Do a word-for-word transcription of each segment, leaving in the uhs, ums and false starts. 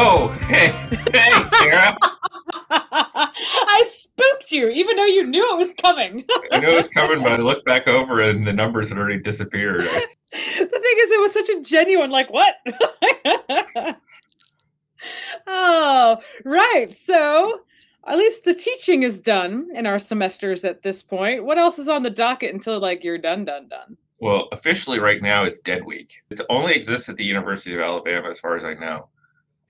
Oh, hey, hey, Sarah. I spooked you, even though you knew it was coming. I knew it was coming, but I looked back over and the numbers had already disappeared. The thing is, it was such a genuine, like, what? Oh, right. So at least the teaching is done in our semesters at this point. What else is on the docket until, like, you're done, done, done? Well, officially right now it's Dead Week. It only exists at the University of Alabama, as far as I know.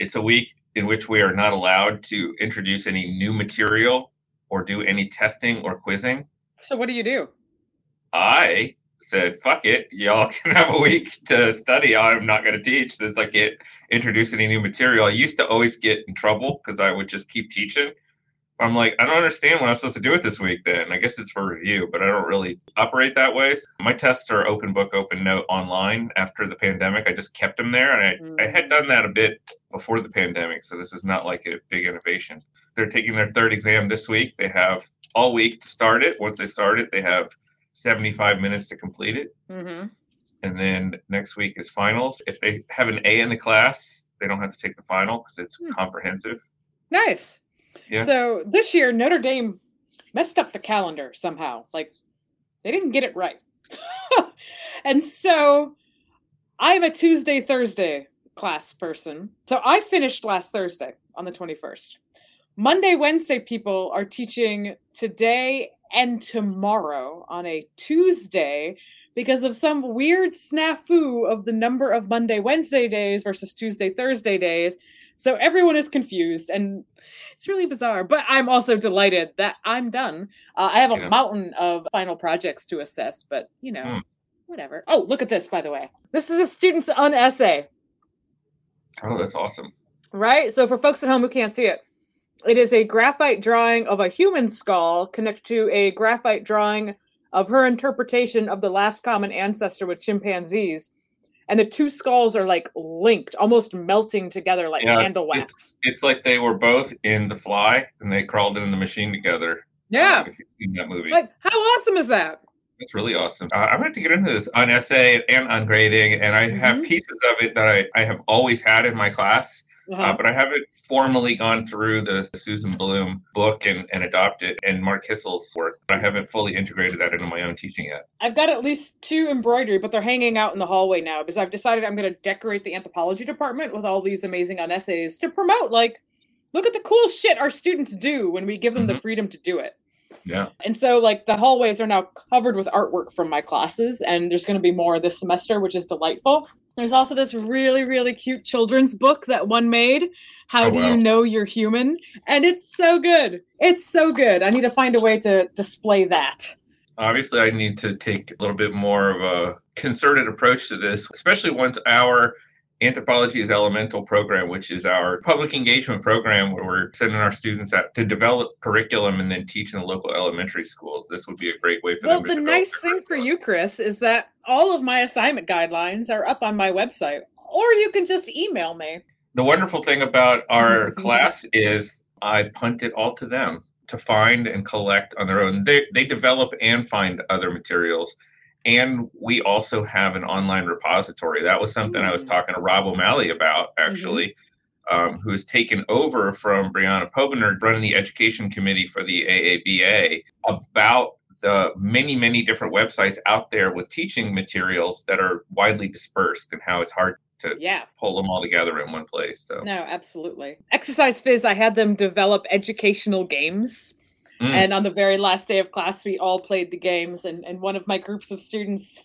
It's a week in which we are not allowed to introduce any new material or do any testing or quizzing. So what do you do? I said, fuck it. Y'all can have a week to study. I'm not going to teach since I can't introduce any new material. I used to always get in trouble because I would just keep teaching. I'm like, I don't understand what I'm supposed to do with this week then. I guess it's for review, but I don't really operate that way. So my tests are open book, open note online after the pandemic. I just kept them there. And I, mm. I had done that a bit before the pandemic. So this is not like a big innovation. They're taking their third exam this week. They have all week to start it. Once they start it, they have seventy-five minutes to complete it. Mm-hmm. And then next week is finals. If they have an A in the class, they don't have to take the final because it's mm. comprehensive. Nice. Yeah. So this year, Notre Dame messed up the calendar somehow. Like, they didn't get it right. And so I'm a Tuesday, Thursday class person. So I finished last Thursday on the twenty-first. Monday, Wednesday people are teaching today and tomorrow on a Tuesday because of some weird snafu of the number of Monday, Wednesday days versus Tuesday, Thursday days. So everyone is confused, and it's really bizarre. But I'm also delighted that I'm done. Uh, I have a yeah. mountain of final projects to assess, but, you know, mm. whatever. Oh, look at this, by the way. This is a student's own essay. Oh, that's awesome. Right? So for folks at home who can't see it, it is a graphite drawing of a human skull connected to a graphite drawing of her interpretation of the last common ancestor with chimpanzees. And the two skulls are, like, linked, almost melting together like yeah, candle wax. It's, it's like they were both in The Fly and they crawled in the machine together. Yeah. If you've seen that movie. Like, how awesome is that? That's really awesome. Uh, I'm going to get into this on essay and on grading. And I mm-hmm. have pieces of it that I, I have always had in my class. Uh-huh. Uh, but I haven't formally gone through the, the Susan Bloom book and, and adopted and Mark Hissel's work. I haven't fully integrated that into my own teaching yet. I've got at least two embroidery, but they're hanging out in the hallway now because I've decided I'm going to decorate the anthropology department with all these amazing on essays to promote, like, look at the cool shit our students do when we give them mm-hmm. the freedom to do it. Yeah. And so, like, the hallways are now covered with artwork from my classes, and there's going to be more this semester, which is delightful. There's also this really, really cute children's book that one made, How oh, Do wow. You Know You're Human? And it's so good. It's so good. I need to find a way to display that. Obviously, I need to take a little bit more of a concerted approach to this, especially once our Anthropology is Elemental program, which is our public engagement program where we're sending our students out to develop curriculum and then teach in the local elementary schools. This would be a great way for well, them to Well, the nice thing curriculum. For you, Chris, is that all of my assignment guidelines are up on my website, or you can just email me. The wonderful thing about our mm-hmm. class is I punt it all to them to find and collect on their own. They, they develop and find other materials. And we also have an online repository. That was something mm-hmm. I was talking to Rob O'Malley about, actually, mm-hmm. um, who has taken over from Brianna Pobiner, running the education committee for the A A B A, about the many, many different websites out there with teaching materials that are widely dispersed and how it's hard to yeah. pull them all together in one place. So no, absolutely. Exercise Phys, I had them develop educational games. Mm. And on the very last day of class, we all played the games. And, and one of my groups of students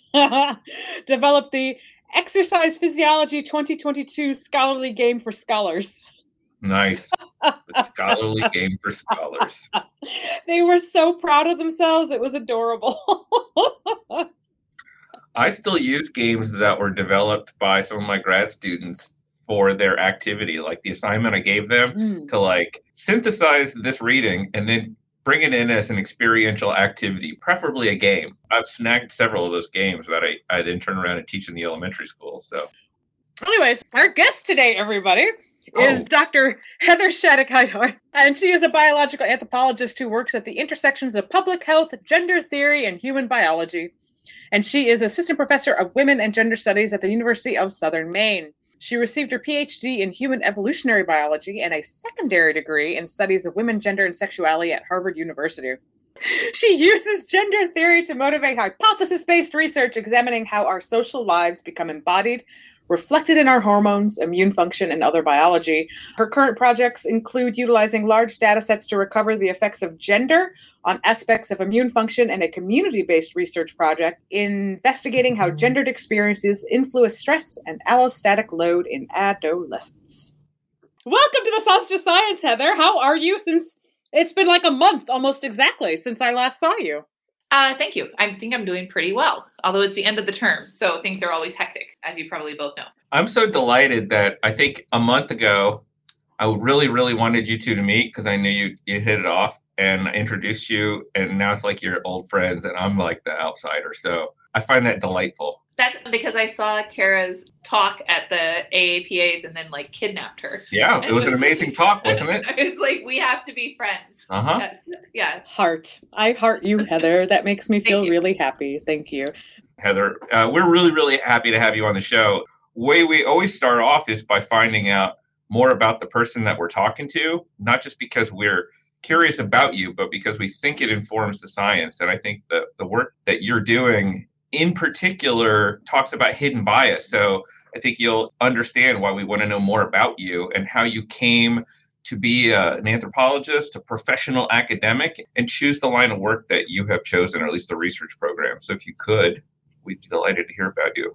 developed the Exercise Physiology twenty twenty-two Scholarly Game for Scholars. Nice. The Scholarly Game for Scholars. They were so proud of themselves. It was adorable. I still use games that were developed by some of my grad students for their activity, like the assignment I gave them mm. to, like, synthesize this reading and then bring it in as an experiential activity, preferably a game. I've snagged several of those games that I, I then turn around and teach in the elementary school. So, anyways, our guest today, everybody, is oh. Doctor Heather Shattuck-Hedron, and she is a biological anthropologist who works at the intersections of public health, gender theory, and human biology. And she is assistant professor of women and gender studies at the University of Southern Maine. She received her P H D in human evolutionary biology and a secondary degree in studies of women, gender, and sexuality at Harvard University. She uses gender theory to motivate hypothesis-based research examining how our social lives become embodied, reflected in our hormones, immune function, and other biology. Her current projects include utilizing large data sets to recover the effects of gender on aspects of immune function and a community-based research project investigating how gendered experiences influence stress and allostatic load in adolescence. Welcome to the Sausage of Science, Heather. How are you since it's been like a month almost exactly since I last saw you? Uh, thank you. I think I'm doing pretty well, although it's the end of the term, so things are always hectic, as you probably both know. I'm so delighted that I think a month ago, I really, really wanted you two to meet because I knew you you hit it off and I introduced you, and now it's like you're old friends, and I'm like the outsider, so I find that delightful. That's because I saw Kara's talk at the A A P As and then, like, kidnapped her. Yeah, it was an amazing talk, wasn't it? It's like, we have to be friends. Uh-huh. That's, yeah. Heart. I heart you, Heather. That makes me feel really happy. Thank you. Heather, uh, we're really, really happy to have you on the show. The way we always start off is by finding out more about the person that we're talking to, not just because we're curious about you, but because we think it informs the science. And I think the, the work that you're doing in particular talks about hidden bias. So I think you'll understand why we want to know more about you and how you came to be a, an anthropologist, a professional academic, and choose the line of work that you have chosen, or at least the research program. So if you could, we'd be delighted to hear about you.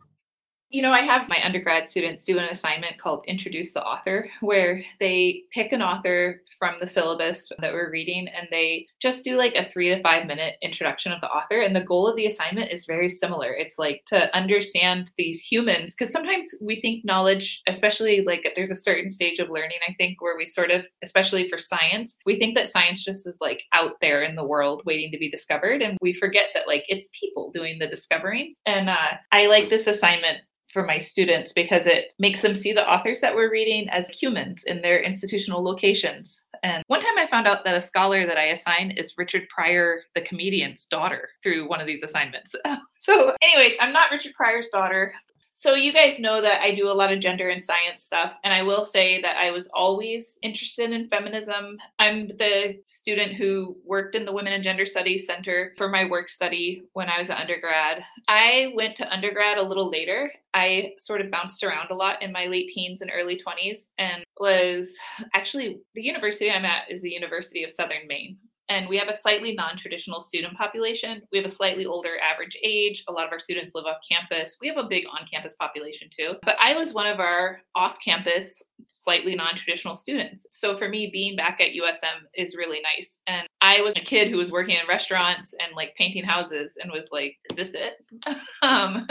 You know, I have my undergrad students do an assignment called Introduce the Author, where they pick an author from the syllabus that we're reading, and they just do like a three to five minute introduction of the author. And the goal of the assignment is very similar. It's like to understand these humans, because sometimes we think knowledge, especially like there's a certain stage of learning, I think, where we sort of, especially for science, we think that science just is like out there in the world waiting to be discovered. And we forget that like it's people doing the discovering. And uh, I like this assignment for my students because it makes them see the authors that we're reading as humans in their institutional locations. And one time I found out that a scholar that I assign is Richard Pryor, the comedian's daughter, through one of these assignments. So anyways, I'm not Richard Pryor's daughter. So you guys know that I do a lot of gender and science stuff. And I will say that I was always interested in feminism. I'm the student who worked in the Women and Gender Studies Center for my work study when I was an undergrad. I went to undergrad a little later. I sort of bounced around a lot in my late teens and early twenties, and was actually, the university I'm at is the University of Southern Maine. And we have a slightly non-traditional student population. We have a slightly older average age. A lot of our students live off campus. We have a big on-campus population too. But I was one of our off-campus, slightly non-traditional students. So for me, being back at U S M is really nice. And I was a kid who was working in restaurants and like painting houses and was like, is this it? um,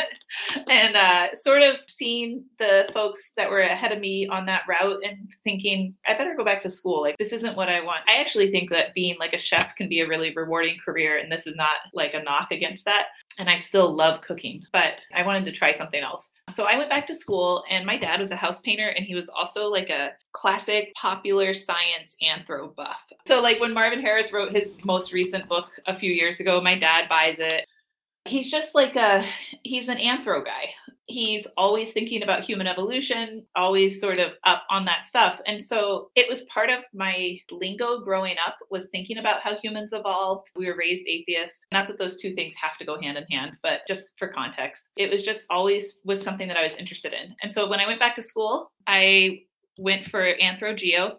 and uh, sort of seeing the folks that were ahead of me on that route and thinking, I better go back to school. Like, this isn't what I want. I actually think that being like a chef can be a really rewarding career, and this is not like a knock against that. And I still love cooking, but I wanted to try something else. So I went back to school, and my dad was a house painter, and he was also like a classic popular science anthro buff. So like when Marvin Harris wrote his most recent book a few years ago, my dad buys it. He's just like a, he's an anthro guy. He's always thinking about human evolution, always sort of up on that stuff. And so it was part of my lingo growing up, was thinking about how humans evolved. We were raised atheists. Not that those two things have to go hand in hand, but just for context, it was just always was something that I was interested in. And so when I went back to school, I went for anthro-geo,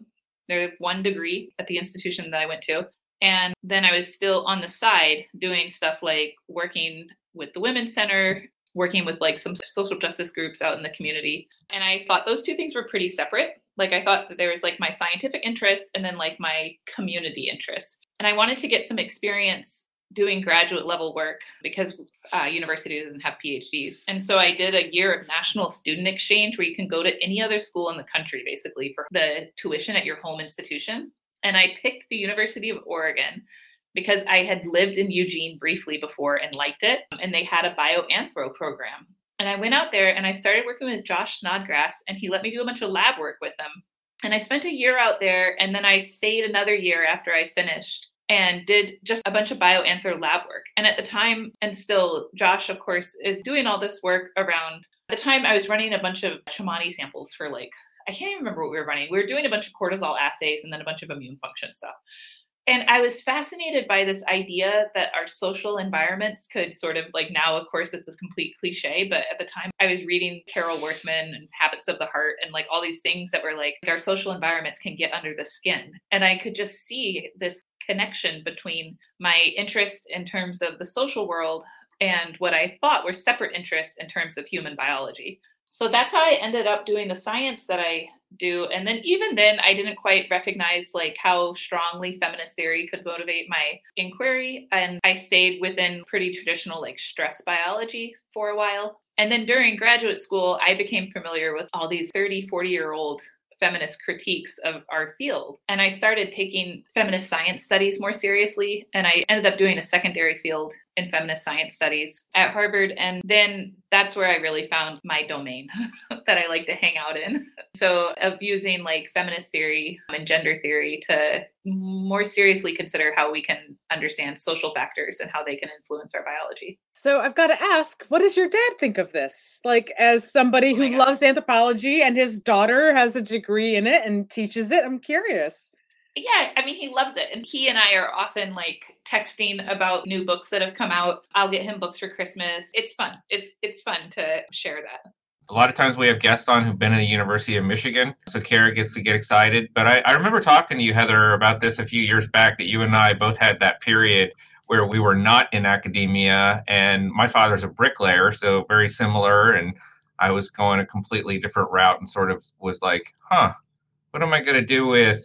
there's one degree at the institution that I went to. And then I was still on the side doing stuff like working with the Women's Center, working with like some social justice groups out in the community. And I thought those two things were pretty separate. Like I thought that there was like my scientific interest and then like my community interest. And I wanted to get some experience doing graduate level work because uh, university doesn't have P H Ds. And so I did a year of national student exchange where you can go to any other school in the country, basically for the tuition at your home institution. And I picked the University of Oregon because I had lived in Eugene briefly before and liked it. And they had a bioanthro program. And I went out there and I started working with Josh Snodgrass, and he let me do a bunch of lab work with him. And I spent a year out there, and then I stayed another year after I finished and did just a bunch of bioanther lab work. And at the time, and still, Josh, of course, is doing all this work around, at the time I was running a bunch of Tsimané samples for like, I can't even remember what we were running. We were doing a bunch of cortisol assays and then a bunch of immune function stuff. And I was fascinated by this idea that our social environments could sort of like, now, of course, it's a complete cliche, but at the time I was reading Carol Worthman and Habits of the Heart and like all these things that were like, our social environments can get under the skin. And I could just see this connection between my interest in terms of the social world and what I thought were separate interests in terms of human biology. So that's how I ended up doing the science that I do. And then even then, I didn't quite recognize like how strongly feminist theory could motivate my inquiry. And I stayed within pretty traditional like stress biology for a while. And then during graduate school, I became familiar with all these thirty, forty year old feminist critiques of our field. And I started taking feminist science studies more seriously. And I ended up doing a secondary field in feminist science studies at Harvard. And then that's where I really found my domain that I like to hang out in. So of using like feminist theory and gender theory to more seriously consider how we can understand social factors and how they can influence our biology. So I've got to ask, what does your dad think of this? Like, as somebody who oh loves anthropology and his daughter has a degree in it and teaches it, I'm curious. Yeah, I mean, he loves it. And he and I are often like texting about new books that have come out. I'll get him books for Christmas. It's fun. It's it's fun to share that. A lot of times we have guests on who've been at the University of Michigan, so Kara gets to get excited. But I, I remember talking to you, Heather, about this a few years back, that you and I both had that period where we were not in academia. And my father's a bricklayer, so very similar. And I was going a completely different route and sort of was like, huh, what am I going to do with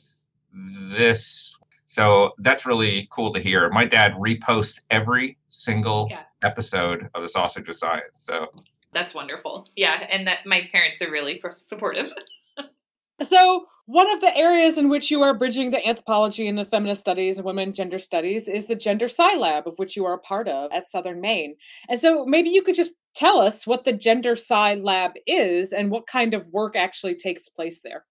this? So that's really cool to hear. My dad reposts every single yeah. episode of the Sausage of Science. So that's wonderful. Yeah. And that my parents are really supportive. So one of the areas in which you are bridging the anthropology and the feminist studies and women gender studies is the Gender Sci Lab, of which you are a part of at Southern Maine. And so maybe you could just tell us what the Gender Sci Lab is and what kind of work actually takes place there.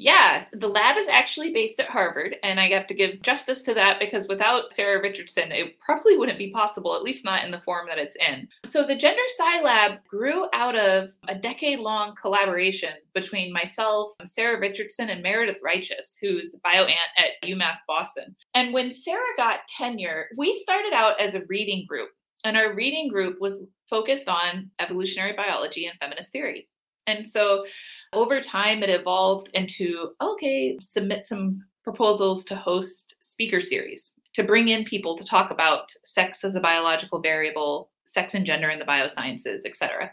Yeah, the lab is actually based at Harvard, and I have to give justice to that because without Sarah Richardson, it probably wouldn't be possible, at least not in the form that it's in. So the Gender Sci Lab grew out of a decade-long collaboration between myself, Sarah Richardson, and Meredith Reiches, who's bioant at UMass Boston. And when Sarah got tenure, we started out as a reading group, and our reading group was focused on evolutionary biology and feminist theory. And so over time, it evolved into, okay, submit some proposals to host speaker series, to bring in people to talk about sex as a biological variable, sex and gender in the biosciences, et cetera.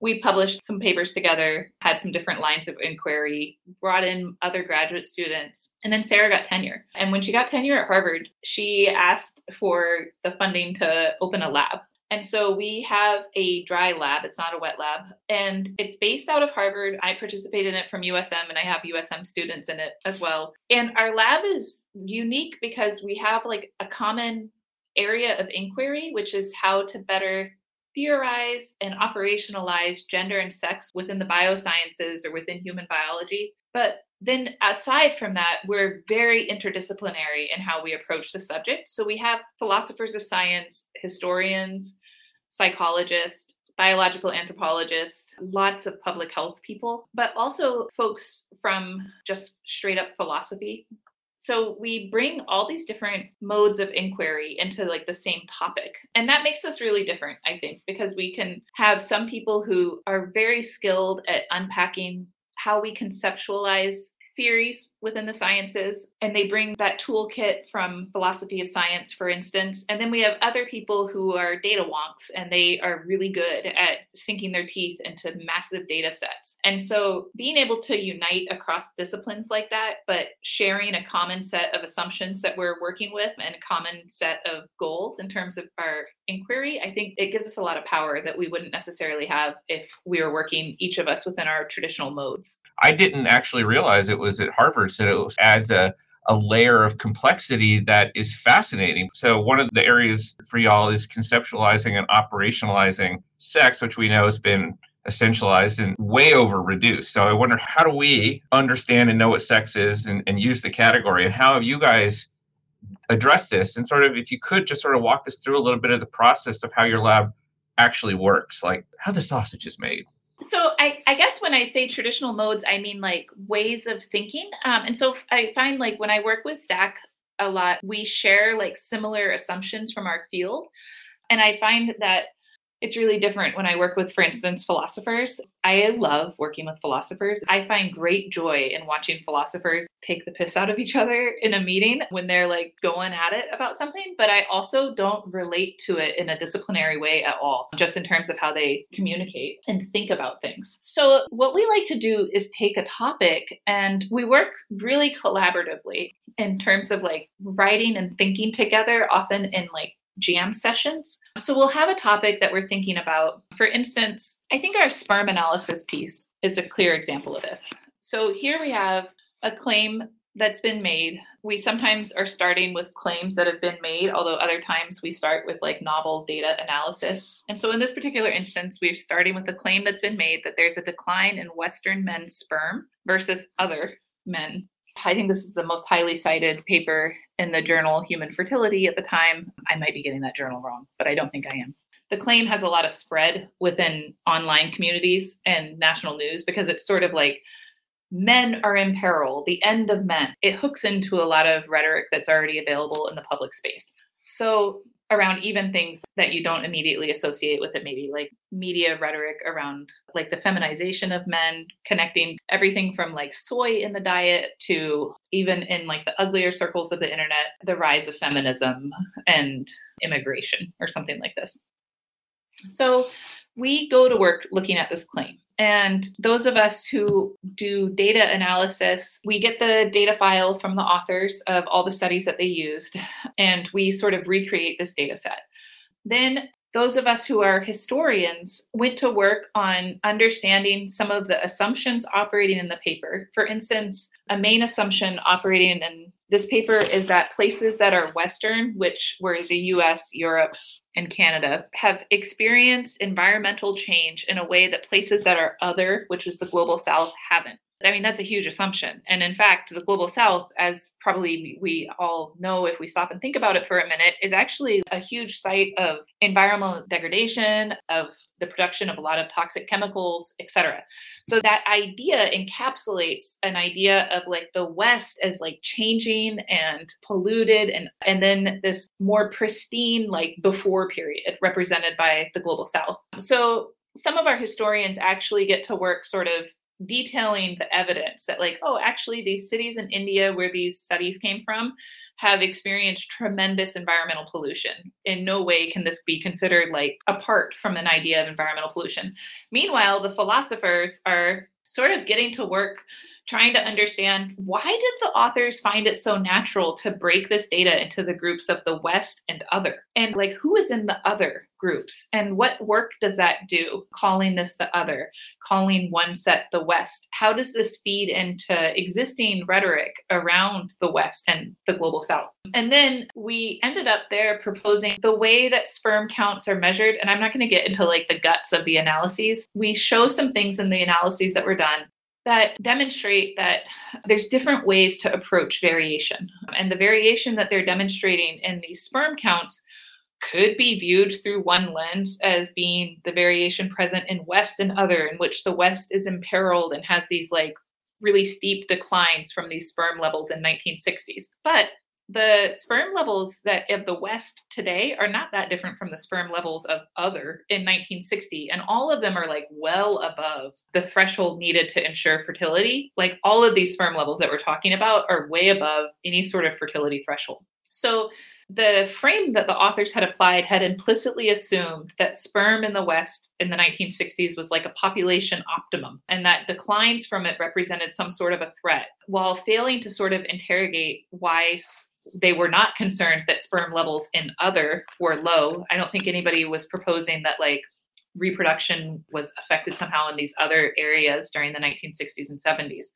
We published some papers together, had some different lines of inquiry, brought in other graduate students, and then Sarah got tenure. And when she got tenure at Harvard, she asked for the funding to open a lab. And so we have a dry lab. It's not a wet lab. And it's based out of Harvard. I participate in it from U S M, and I have U S M students in it as well. And our lab is unique because we have like a common area of inquiry, which is how to better theorize and operationalize gender and sex within the biosciences or within human biology. But then aside from that, we're very interdisciplinary in how we approach the subject. So we have philosophers of science, historians, psychologists, biological anthropologists, lots of public health people, but also folks from just straight up philosophy. So we bring all these different modes of inquiry into like the same topic. And that makes us really different, I think, because we can have some people who are very skilled at unpacking how we conceptualize theories within the sciences, and they bring that toolkit from philosophy of science, for instance. And then we have other people who are data wonks, and they are really good at sinking their teeth into massive data sets. And so being able to unite across disciplines like that, but sharing a common set of assumptions that we're working with and a common set of goals in terms of our inquiry, I think it gives us a lot of power that we wouldn't necessarily have if we were working each of us within our traditional modes. I didn't actually realize it was at Harvard, so it adds a, a layer of complexity that is fascinating. So one of the areas for y'all is conceptualizing and operationalizing sex, which we know has been essentialized and way over reduced. So I wonder, how do we understand and know what sex is and, and use the category? And how have you guys address this, and sort of, if you could just sort of walk us through a little bit of the process of how your lab actually works, like how the sausage is made. So I, I guess when I say traditional modes, I mean like ways of thinking. Um, and so I find like when I work with Zach a lot, we share like similar assumptions from our field. And I find that it's really different when I work with, for instance, philosophers. I love working with philosophers. I find great joy in watching philosophers take the piss out of each other in a meeting when they're like going at it about something. But I also don't relate to it in a disciplinary way at all, just in terms of how they communicate and think about things. So what we like to do is take a topic, and we work really collaboratively in terms of like writing and thinking together, often in like jam sessions. So we'll have a topic that we're thinking about. For instance, I think our sperm analysis piece is a clear example of this. So here we have a claim that's been made. We sometimes are starting with claims that have been made, although other times we start with like novel data analysis. And so in this particular instance, we're starting with a claim that's been made that there's a decline in Western men's sperm versus other men. I think this is the most highly cited paper in the journal Human Fertility at the time. I might be getting that journal wrong, but I don't think I am. The claim has a lot of spread within online communities and national news because it's sort of like men are in peril, the end of men. It hooks into a lot of rhetoric that's already available in the public space. So around even things that you don't immediately associate with it, maybe like media rhetoric around like the feminization of men, connecting everything from like soy in the diet to even in like the uglier circles of the internet, the rise of feminism and immigration or something like this. So we go to work looking at this claim. And those of us who do data analysis, we get the data file from the authors of all the studies that they used, and we sort of recreate this data set. Then those of us who are historians went to work on understanding some of the assumptions operating in the paper. For instance, a main assumption operating in this paper is that places that are Western, which were the U S, Europe, and Canada, have experienced environmental change in a way that places that are other, which was the Global South, haven't. I mean, that's a huge assumption. And in fact, the Global South, as probably we all know if we stop and think about it for a minute, is actually a huge site of environmental degradation, of the production of a lot of toxic chemicals, et cetera. So that idea encapsulates an idea of like the West as like changing and polluted, and, and then this more pristine like before period represented by the Global South. So some of our historians actually get to work sort of detailing the evidence that like, oh, actually these cities in India where these studies came from have experienced tremendous environmental pollution. In no way can this be considered like apart from an idea of environmental pollution. Meanwhile, the philosophers are sort of getting to work trying to understand, why did the authors find it so natural to break this data into the groups of the West and other? And like, who is in the other groups? And what work does that do? Calling this the other, calling one set the West. How does this feed into existing rhetoric around the West and the Global South? And then we ended up there proposing the way that sperm counts are measured. And I'm not going to get into like the guts of the analyses. We show some things in the analyses that were done that demonstrate that there's different ways to approach variation. And the variation that they're demonstrating in these sperm counts could be viewed through one lens as being the variation present in West and other, in which the West is imperiled and has these like really steep declines from these sperm levels in nineteen sixties. But the sperm levels that of the West today are not that different from the sperm levels of other in nineteen sixty. And all of them are like well above the threshold needed to ensure fertility. Like all of these sperm levels that we're talking about are way above any sort of fertility threshold. So the frame that the authors had applied had implicitly assumed that sperm in the West in the nineteen sixties was like a population optimum, and that declines from it represented some sort of a threat, while failing to sort of interrogate why they were not concerned that sperm levels in other were low. I don't think anybody was proposing that like reproduction was affected somehow in these other areas during the nineteen sixties and seventies.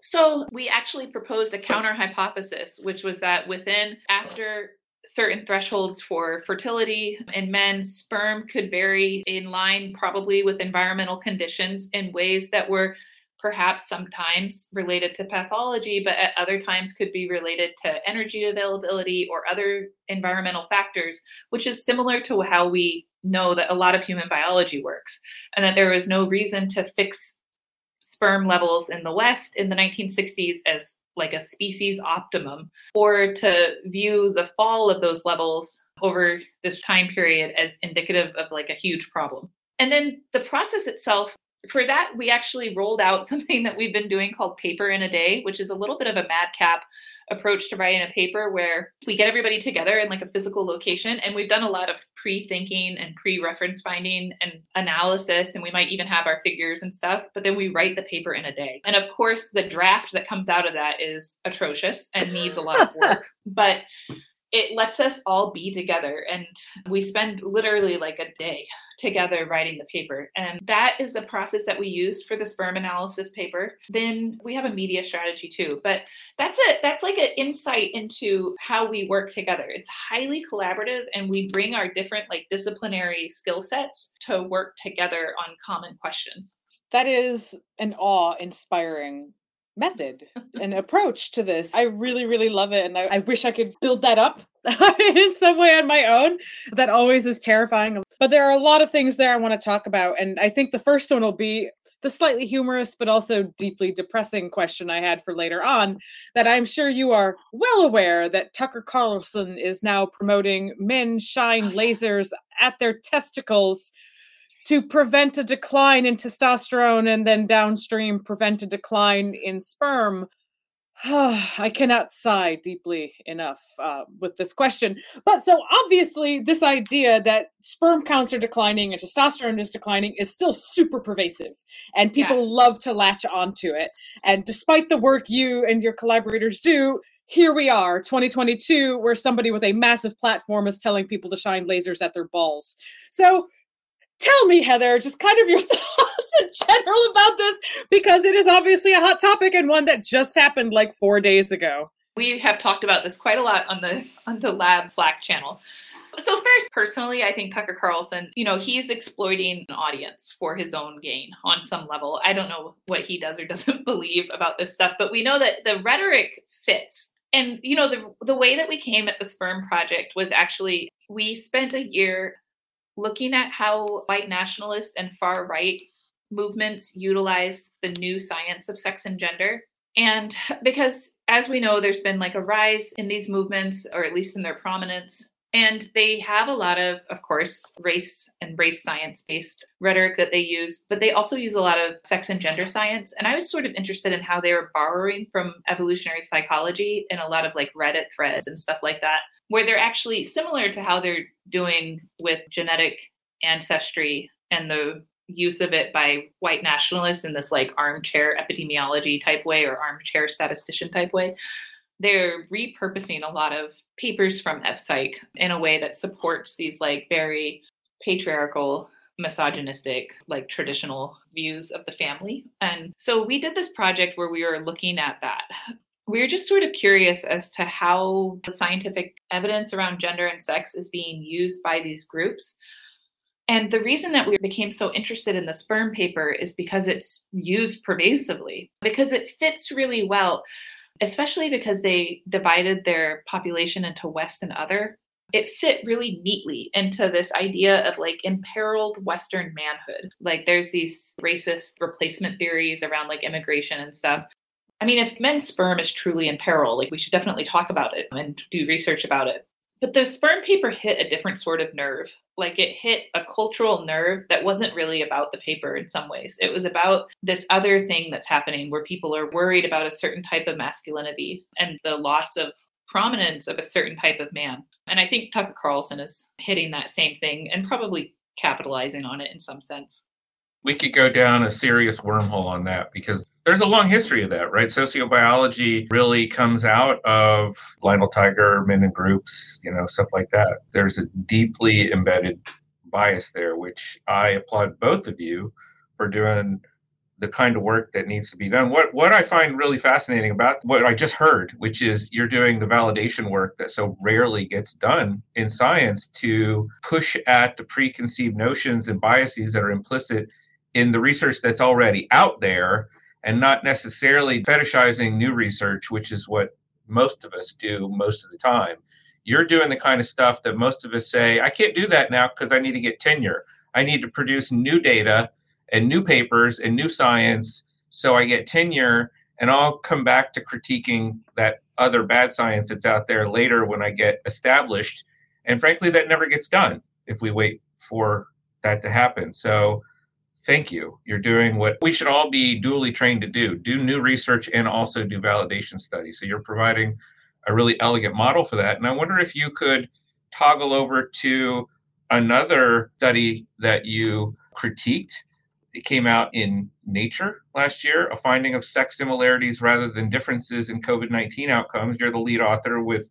So we actually proposed a counter hypothesis, which was that within after certain thresholds for fertility in men, sperm could vary in line probably with environmental conditions in ways that were perhaps sometimes related to pathology, but at other times could be related to energy availability or other environmental factors, which is similar to how we know that a lot of human biology works, and that there was no reason to fix sperm levels in the West in the nineteen sixties as like a species optimum, or to view the fall of those levels over this time period as indicative of like a huge problem. And then the process itself, for that, we actually rolled out something that we've been doing called Paper in a Day, which is a little bit of a madcap approach to writing a paper where we get everybody together in like a physical location. And we've done a lot of pre-thinking and pre-reference finding and analysis, and we might even have our figures and stuff, but then we write the paper in a day. And of course, the draft that comes out of that is atrocious and needs a lot of work, but it lets us all be together. And we spend literally like a day together writing the paper. And that is the process that we used for the sperm analysis paper. Then we have a media strategy too, but that's it. That's like an insight into how we work together. It's highly collaborative, and we bring our different like disciplinary skill sets to work together on common questions. That is an awe-inspiring method and approach to this. I really, really love it. And I, I wish I could build that up in some way on my own. That always is terrifying. But there are a lot of things there I want to talk about. And I think the first one will be the slightly humorous, but also deeply depressing question I had for later on, that I'm sure you are well aware that Tucker Carlson is now promoting men shine lasers at their testicles to prevent a decline in testosterone and then downstream prevent a decline in sperm. I cannot sigh deeply enough uh, with this question. But so obviously this idea that sperm counts are declining and testosterone is declining is still super pervasive, and people yeah. love to latch onto it. And despite the work you and your collaborators do, here we are, twenty twenty-two, where somebody with a massive platform is telling people to shine lasers at their balls. So tell me, Heather, just kind of your thoughts in general about this, because it is obviously a hot topic and one that just happened like four days ago. We have talked about this quite a lot on the on the lab Slack channel. So first, personally, I think Tucker Carlson, you know, he's exploiting an audience for his own gain on some level. I don't know what he does or doesn't believe about this stuff, but we know that the rhetoric fits. And, you know, the the way that we came at the Sperm Project was actually, we spent a year looking at how white nationalist and far right movements utilize the new science of sex and gender. And because, as we know, there's been like a rise in these movements, or at least in their prominence. And they have a lot of, of course, race and race science-based rhetoric that they use, but they also use a lot of sex and gender science. And I was sort of interested in how they were borrowing from evolutionary psychology and a lot of like Reddit threads and stuff like that, where they're actually similar to how they're doing with genetic ancestry and the use of it by white nationalists in this like armchair epidemiology type way, or armchair statistician type way. They're repurposing a lot of papers from F Psych in a way that supports these like very patriarchal, misogynistic, like traditional views of the family. And so we did this project where we were looking at that. We were just sort of curious as to how the scientific evidence around gender and sex is being used by these groups. And the reason that we became so interested in the sperm paper is because it's used pervasively, because it fits really well, especially because they divided their population into West and other. It fit really neatly into this idea of like imperiled Western manhood. Like there's these racist replacement theories around like immigration and stuff. I mean, if men's sperm is truly in peril, like we should definitely talk about it and do research about it. But the sperm paper hit a different sort of nerve. Like it hit a cultural nerve that wasn't really about the paper in some ways. It was about this other thing that's happening where people are worried about a certain type of masculinity and the loss of prominence of a certain type of man. And I think Tucker Carlson is hitting that same thing and probably capitalizing on it in some sense. We could go down a serious wormhole on that, because there's a long history of that, right? Sociobiology really comes out of Lionel Tiger, men in groups, you know, stuff like that. There's a deeply embedded bias there, which I applaud both of you for doing the kind of work that needs to be done. What what I find really fascinating about what I just heard, which is you're doing the validation work that so rarely gets done in science to push at the preconceived notions and biases that are implicit in the research that's already out there, and not necessarily fetishizing new research, which is what most of us do most of the time. You're doing the kind of stuff that most of us say, I can't do that now because I need to get tenure. I need to produce new data and new papers and new science so I get tenure, and I'll come back to critiquing that other bad science that's out there later when I get established. And frankly, that never gets done if we wait for that to happen. So thank you. You're doing what we should all be dually trained to do, do new research and also do validation studies. So you're providing a really elegant model for that. And I wonder if you could toggle over to another study that you critiqued. It came out in Nature last year, a finding of sex similarities rather than differences in COVID nineteen outcomes. You're the lead author with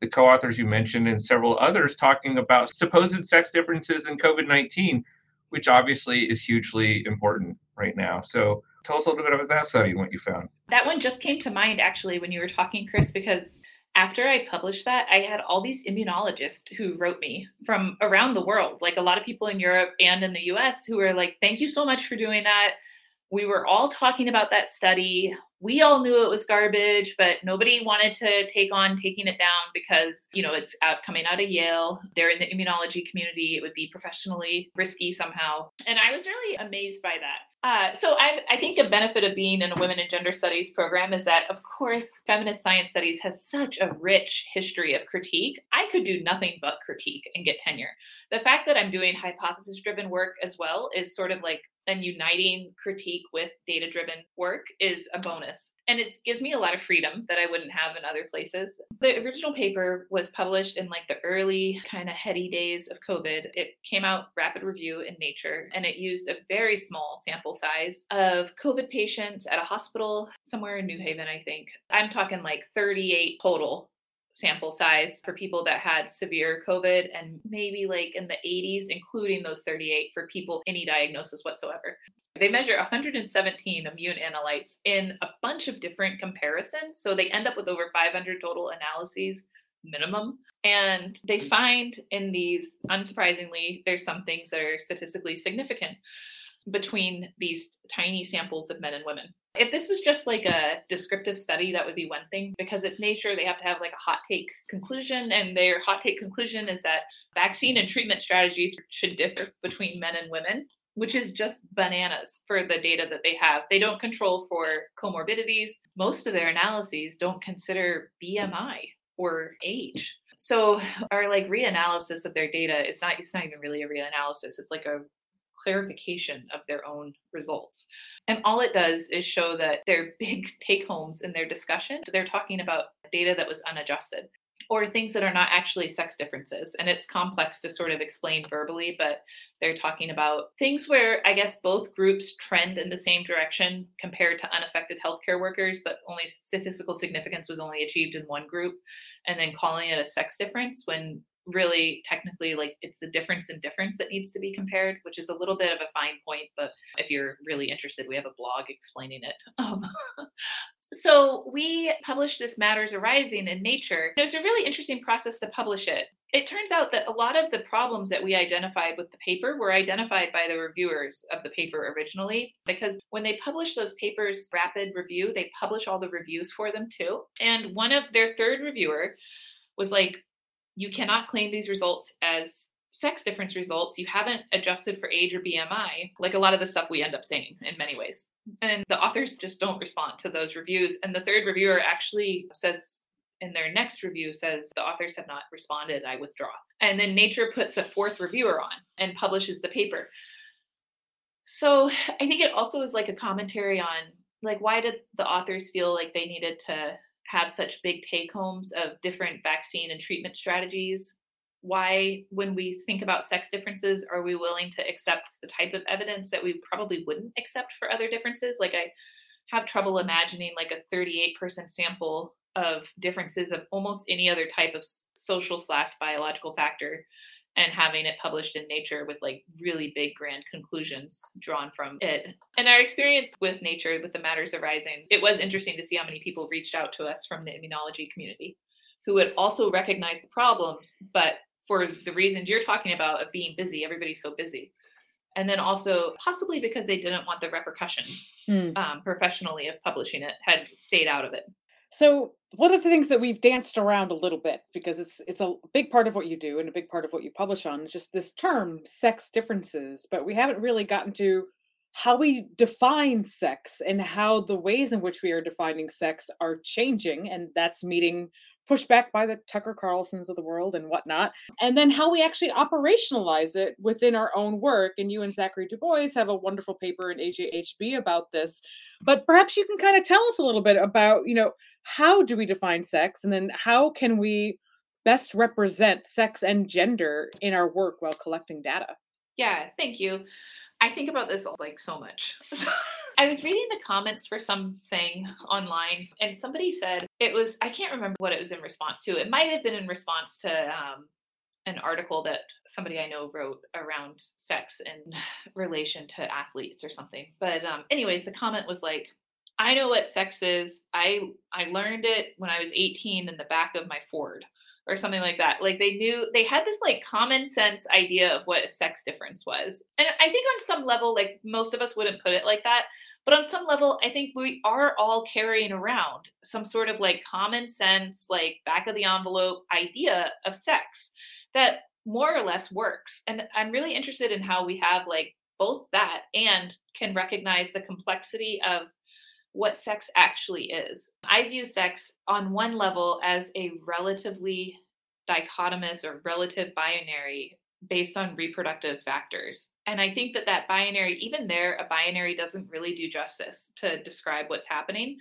the co-authors you mentioned and several others talking about supposed sex differences in COVID nineteen, which obviously is hugely important right now. So tell us a little bit about that study and what you found. That one just came to mind, actually, when you were talking, Chris, because after I published that, I had all these immunologists who wrote me from around the world, like a lot of people in Europe and in the U S who were like, thank you so much for doing that. We were all talking about that study. We all knew it was garbage, but nobody wanted to take on taking it down because, you know, it's out coming out of Yale. They're in the immunology community. It would be professionally risky somehow. And I was really amazed by that. Uh, so I, I think a benefit of being in a women and gender studies program is that, of course, feminist science studies has such a rich history of critique. I could do nothing but critique and get tenure. The fact that I'm doing hypothesis-driven work as well is sort of like, and uniting critique with data-driven work is a bonus. And it gives me a lot of freedom that I wouldn't have in other places. The original paper was published in like the early kind of heady days of COVID. It came out rapid review in Nature, and it used a very small sample size of COVID patients at a hospital somewhere in New Haven, I think. I'm talking like thirty-eight total sample size for people that had severe COVID, and maybe like in the eighties, including those thirty-eight for people, any diagnosis whatsoever. They measure one hundred seventeen immune analytes in a bunch of different comparisons. So they end up with over five hundred total analyses minimum. And they find in these, unsurprisingly, there's some things that are statistically significant between these tiny samples of men and women. If this was just like a descriptive study, that would be one thing. Because it's Nature, they have to have like a hot take conclusion. And their hot take conclusion is that vaccine and treatment strategies should differ between men and women, which is just bananas for the data that they have. They don't control for comorbidities. Most of their analyses don't consider B M I or age. So our like reanalysis of their data is not, it's not even really a reanalysis. It's like a clarification of their own results. And all it does is show that their big take homes in their discussion, they're talking about data that was unadjusted or things that are not actually sex differences. And it's complex to sort of explain verbally, but they're talking about things where I guess both groups trend in the same direction compared to unaffected healthcare workers, but only statistical significance was only achieved in one group, and then calling it a sex difference when really technically like it's the difference in difference that needs to be compared, which is a little bit of a fine point, but if you're really interested, we have a blog explaining it. Um, so we published this Matters Arising in Nature. It was a really interesting process to publish it. It turns out that a lot of the problems that we identified with the paper were identified by the reviewers of the paper originally, because when they publish those papers, rapid review, they publish all the reviews for them too. And one of their third reviewer was like, you cannot claim these results as sex difference results. You haven't adjusted for age or B M I, like a lot of the stuff we end up saying in many ways. And the authors just don't respond to those reviews. And the third reviewer actually says in their next review says, the authors have not responded, I withdraw. And then Nature puts a fourth reviewer on and publishes the paper. So I think it also is like a commentary on like, why did the authors feel like they needed to have such big take homes of different vaccine and treatment strategies? Why, when we think about sex differences, are we willing to accept the type of evidence that we probably wouldn't accept for other differences? Like I have trouble imagining like a thirty-eight person sample of differences of almost any other type of social slash biological factor and having it published in Nature with like really big grand conclusions drawn from it. And our experience with Nature, with the Matters Arising, it was interesting to see how many people reached out to us from the immunology community who would also recognize the problems, but for the reasons you're talking about of being busy, everybody's so busy, And then also possibly because they didn't want the repercussions mm. um, professionally of publishing it, had stayed out of it. So one of the things that we've danced around a little bit, because it's it's a big part of what you do and a big part of what you publish on, is just this term, sex differences, but we haven't really gotten to how we define sex and how the ways in which we are defining sex are changing. And that's meeting pushback by the Tucker Carlsons of the world and whatnot. And then how we actually operationalize it within our own work. And you and Zachary Du Bois have a wonderful paper in A J H B about this. But perhaps you can kind of tell us a little bit about, you know, how do we define sex? And then how can we best represent sex and gender in our work while collecting data? Yeah, thank you. I think about this like so much. I was reading the comments for something online and somebody said it was, I can't remember what it was in response to. It might have been in response to um, an article that somebody I know wrote around sex in relation to athletes or something. But um, anyways, the comment was like, I know what sex is. I I learned it when I was eighteen in the back of my Ford or something like that. Like they knew, they had this like common sense idea of what a sex difference was. And I think on some level, like most of us wouldn't put it like that, but on some level, I think we are all carrying around some sort of like common sense, like back of the envelope idea of sex that more or less works. And I'm really interested in how we have like both that and can recognize the complexity of what sex actually is. I view sex on one level as a relatively dichotomous or relative binary based on reproductive factors. And I think that that binary, even there, a binary doesn't really do justice to describe what's happening.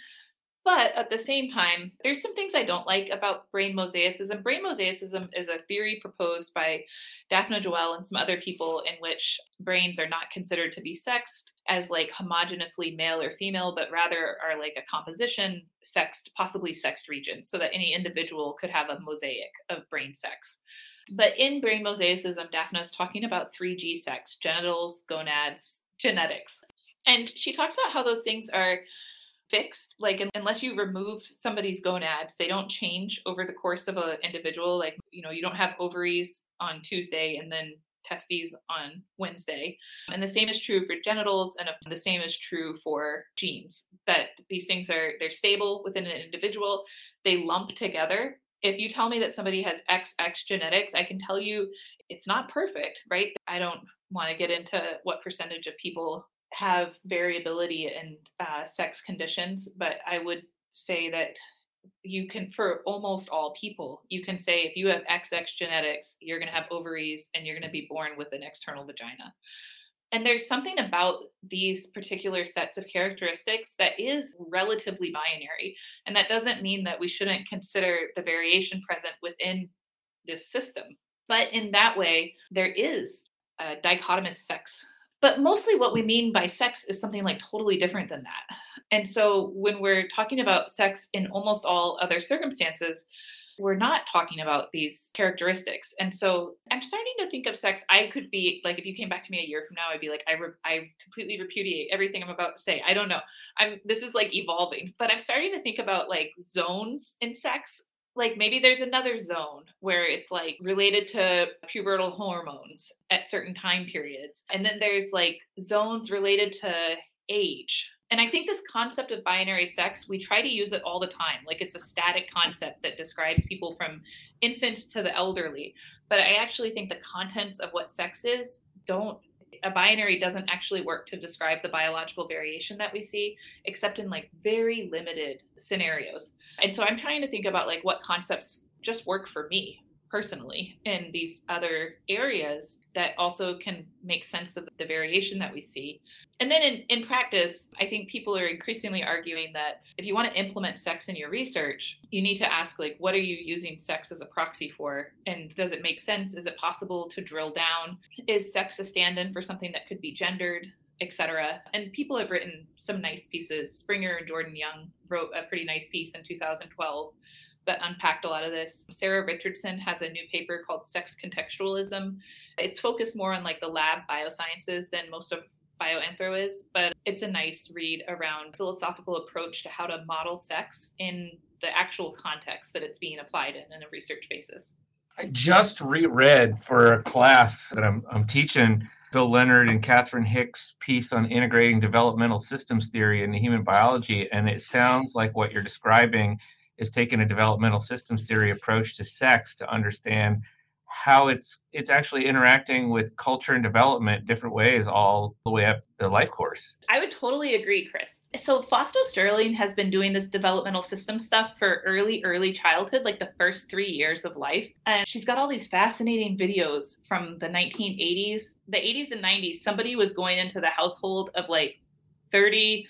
But at the same time, there's some things I don't like about brain mosaicism. Brain mosaicism is a theory proposed by Daphna Joel and some other people in which brains are not considered to be sexed as like homogeneously male or female, but rather are like a composition sexed, possibly sexed regions so that any individual could have a mosaic of brain sex. But in brain mosaicism, Daphna is talking about three G sex, genitals, gonads, genetics. And she talks about how those things are fixed, like unless you remove somebody's gonads, they don't change over the course of an individual. Like, you know, you don't have ovaries on Tuesday and then testes on Wednesday. And the same is true for genitals, and the same is true for genes, that these things are, they're stable within an individual. They lump together. If you tell me that somebody has X X genetics, I can tell you it's not perfect, right? I don't want to get into what percentage of people have variability in uh, sex conditions, but I would say that you can, for almost all people, you can say if you have X X genetics, you're going to have ovaries and you're going to be born with an external vagina. And there's something about these particular sets of characteristics that is relatively binary. And that doesn't mean that we shouldn't consider the variation present within this system. But in that way, there is a dichotomous sex. But mostly what we mean by sex is something like totally different than that. And so when we're talking about sex in almost all other circumstances, we're not talking about these characteristics. And so I'm starting to think of sex. I could be like, if you came back to me a year from now, I'd be like, I re- I completely repudiate everything I'm about to say. I don't know. I'm, this is like evolving, but I'm starting to think about like zones in sex. Like maybe there's another zone where it's like related to pubertal hormones at certain time periods. And then there's like zones related to age. And I think this concept of binary sex, we try to use it all the time. Like it's a static concept that describes people from infants to the elderly. But I actually think the contents of what sex is don't, a binary doesn't actually work to describe the biological variation that we see, except in like very limited scenarios. And so I'm trying to think about like what concepts just work for me personally in these other areas that also can make sense of the variation that we see. And then in, in practice, I think people are increasingly arguing that if you want to implement sex in your research, you need to ask like, what are you using sex as a proxy for? And does it make sense? Is it possible to drill down? Is sex a stand-in for something that could be gendered, et cetera? And people have written some nice pieces. Springer and Jordan Young wrote a pretty nice piece in two thousand twelve that unpacked a lot of this. Sarah Richardson has a new paper called Sex Contextualism. It's focused more on like the lab biosciences than most of bioanthro is, but it's a nice read around philosophical approach to how to model sex in the actual context that it's being applied in on a research basis. I just reread for a class that I'm, I'm teaching Bill Leonard and Catherine Hicks' piece on integrating developmental systems theory into human biology, and it sounds like what you're describing is taking a developmental systems theory approach to sex to understand how it's it's actually interacting with culture and development different ways all the way up the life course. I would totally agree, Chris. So Fausto Sterling has been doing this developmental system stuff for early, early childhood, like the first three years of life. And she's got all these fascinating videos from the nineteen eighties, the eighties and nineties. Somebody was going into the household of like thirty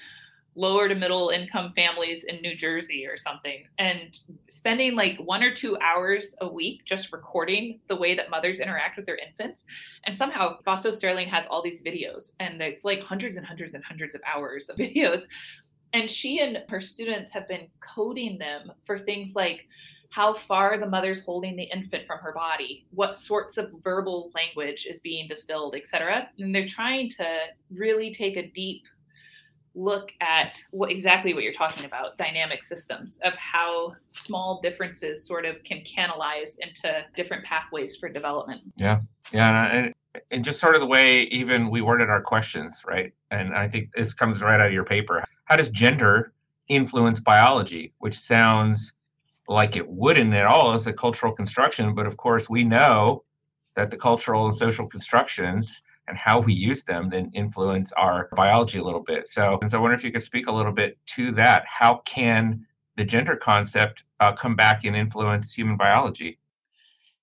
lower to middle income families in New Jersey or something, and spending like one or two hours a week just recording the way that mothers interact with their infants. And somehow Fausto Sterling has all these videos, and it's like hundreds and hundreds and hundreds of hours of videos. And she and her students have been coding them for things like how far the mother's holding the infant from her body, what sorts of verbal language is being distilled, et cetera. And they're trying to really take a deep look at what exactly what you're talking about, dynamic systems, of how small differences sort of can canalize into different pathways for development. Yeah. Yeah. And, and just sort of the way even we worded our questions, right? And I think this comes right out of your paper. How does gender influence biology? Which sounds like it wouldn't at all as a cultural construction. But of course, we know that the cultural and social constructions and how we use them then influence our biology a little bit. So, and so I wonder if you could speak a little bit to that. How can the gender concept uh, come back and influence human biology?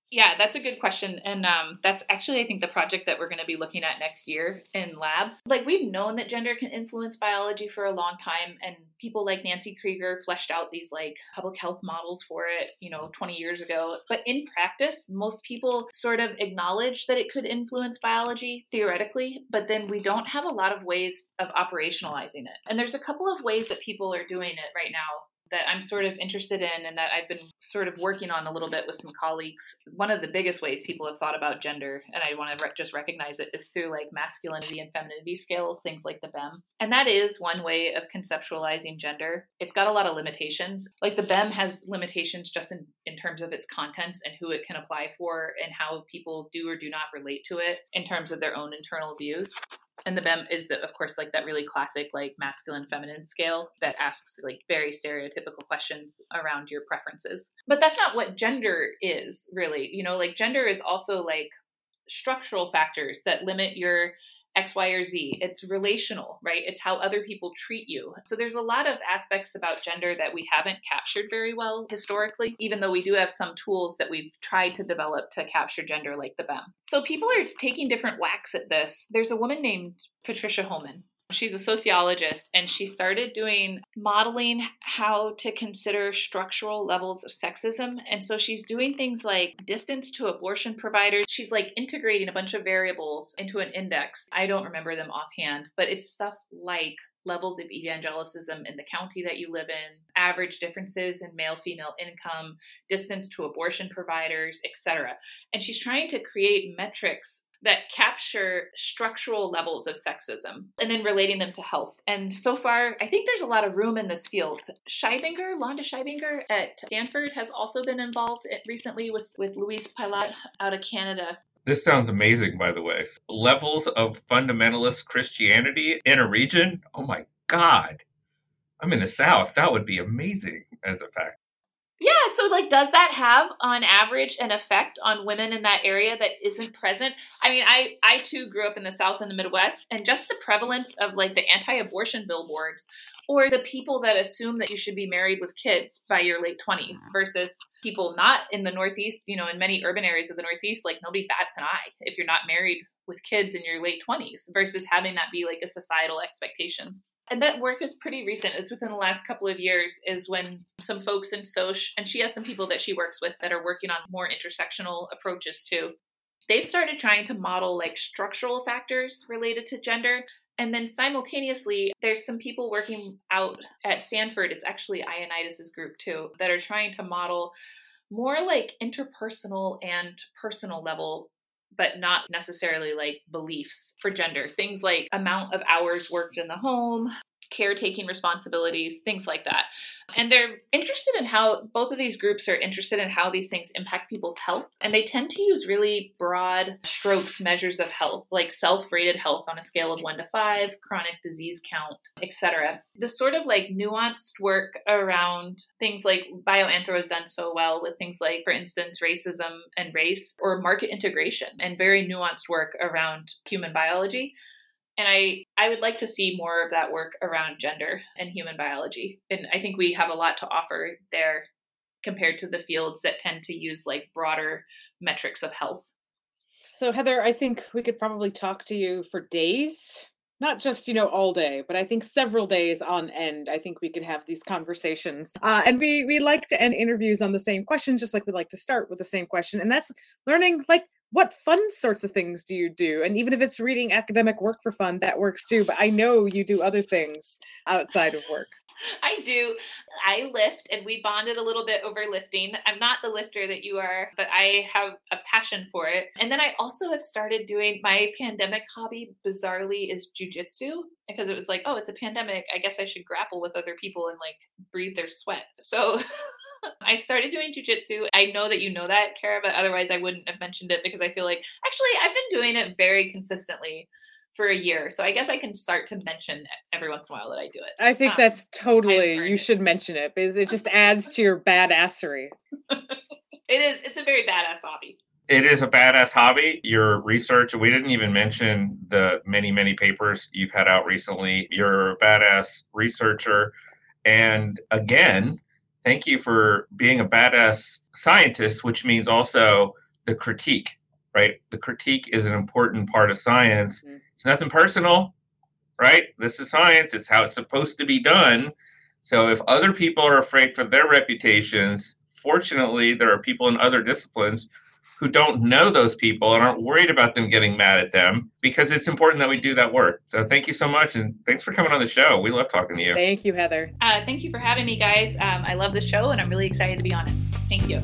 Yeah, that's a good question. And um, that's actually, I think, the project that we're going to be looking at next year in lab. Like, we've known that gender can influence biology for a long time. And people like Nancy Krieger fleshed out these, like, public health models for it, you know, twenty years ago. But in practice, most people sort of acknowledge that it could influence biology theoretically, but then we don't have a lot of ways of operationalizing it. And there's a couple of ways that people are doing it right now that I'm sort of interested in and that I've been sort of working on a little bit with some colleagues. One of the biggest ways people have thought about gender, and I want to re- just recognize it, is through like masculinity and femininity scales, things like the B E M. And that is one way of conceptualizing gender. It's got a lot of limitations. Like the B E M has limitations just in, in terms of its contents and who it can apply for and how people do or do not relate to it in terms of their own internal views. And the B E M is, the, of course, like that really classic, like masculine, feminine scale that asks like very stereotypical questions around your preferences. But that's not what gender is, really. You know, like gender is also like structural factors that limit your X, Y, or Z. It's relational, right? It's how other people treat you. So there's a lot of aspects about gender that we haven't captured very well historically, even though we do have some tools that we've tried to develop to capture gender, like the B E M. So people are taking different whacks at this. There's a woman named Patricia Holman. She's a sociologist, and she started doing modeling how to consider structural levels of sexism. And so she's doing things like distance to abortion providers. She's like integrating a bunch of variables into an index. I don't remember them offhand, but it's stuff like levels of evangelicism in the county that you live in, average differences in male-female income, distance to abortion providers, et cetera. And she's trying to create metrics that capture structural levels of sexism and then relating them to health. And so far, I think there's a lot of room in this field. Scheibinger, Londa Scheibinger at Stanford has also been involved recently with, with Louise Pilat out of Canada. This sounds amazing, by the way. Levels of fundamentalist Christianity in a region? Oh my God. I'm in the South. That would be amazing as a fact. Yeah. So like, does that have on average an effect on women in that area that isn't present? I mean, I, I too grew up in the South and the Midwest, and just the prevalence of like the anti-abortion billboards or the people that assume that you should be married with kids by your late twenties versus people not in the Northeast, you know, in many urban areas of the Northeast, like nobody bats an eye if you're not married with kids in your late twenties versus having that be like a societal expectation. And that work is pretty recent. It's within the last couple of years is when some folks in Soch, and she has some people that she works with that are working on more intersectional approaches too. They've started trying to model like structural factors related to gender. And then simultaneously, there's some people working out at Stanford, it's actually Ioannidis' group too, that are trying to model more like interpersonal and personal level, but not necessarily like beliefs for gender. Things like amount of hours worked in the home, caretaking responsibilities, things like that. And they're interested in how both of these groups are interested in how these things impact people's health. And they tend to use really broad strokes measures of health, like self-rated health on a scale of one to five, chronic disease count, et cetera. The sort of like nuanced work around things like bioanthro has done so well with things like, for instance, racism and race or market integration and very nuanced work around human biology. And I, I would like to see more of that work around gender and human biology. And I think we have a lot to offer there compared to the fields that tend to use like broader metrics of health. So Heather, I think we could probably talk to you for days, not just, you know, all day, but I think several days on end. I think we could have these conversations. Uh, and we, we like to end interviews on the same question, just like we like to start with the same question. And that's learning, like, what fun sorts of things do you do? And even if it's reading academic work for fun, that works too. But I know you do other things outside of work. I do. I lift, and we bonded a little bit over lifting. I'm not the lifter that you are, but I have a passion for it. And then I also have started doing my pandemic hobby, bizarrely, is jujitsu, because it was like, oh, it's a pandemic. I guess I should grapple with other people and like breathe their sweat. So I started doing jujitsu. I know that you know that, Kara, but otherwise I wouldn't have mentioned it because I feel like, actually, I've been doing it very consistently for a year. So I guess I can start to mention every once in a while that I do it. I think um, that's totally, you should mention it because it just adds to your badassery. It is. It's a very badass hobby. It is a badass hobby. Your research, we didn't even mention the many, many papers you've had out recently. You're a badass researcher. And again, thank you for being a badass scientist, which means also the critique, right? The critique is an important part of science. Mm-hmm. It's nothing personal, right? This is science. It's how it's supposed to be done. So if other people are afraid for their reputations, fortunately, there are people in other disciplines who don't know those people and aren't worried about them getting mad at them because it's important that we do that work. So thank you so much. And thanks for coming on the show. We love talking to you. Thank you, Heather. Uh, thank you for having me, guys. Um, I love the show and I'm really excited to be on it. Thank you.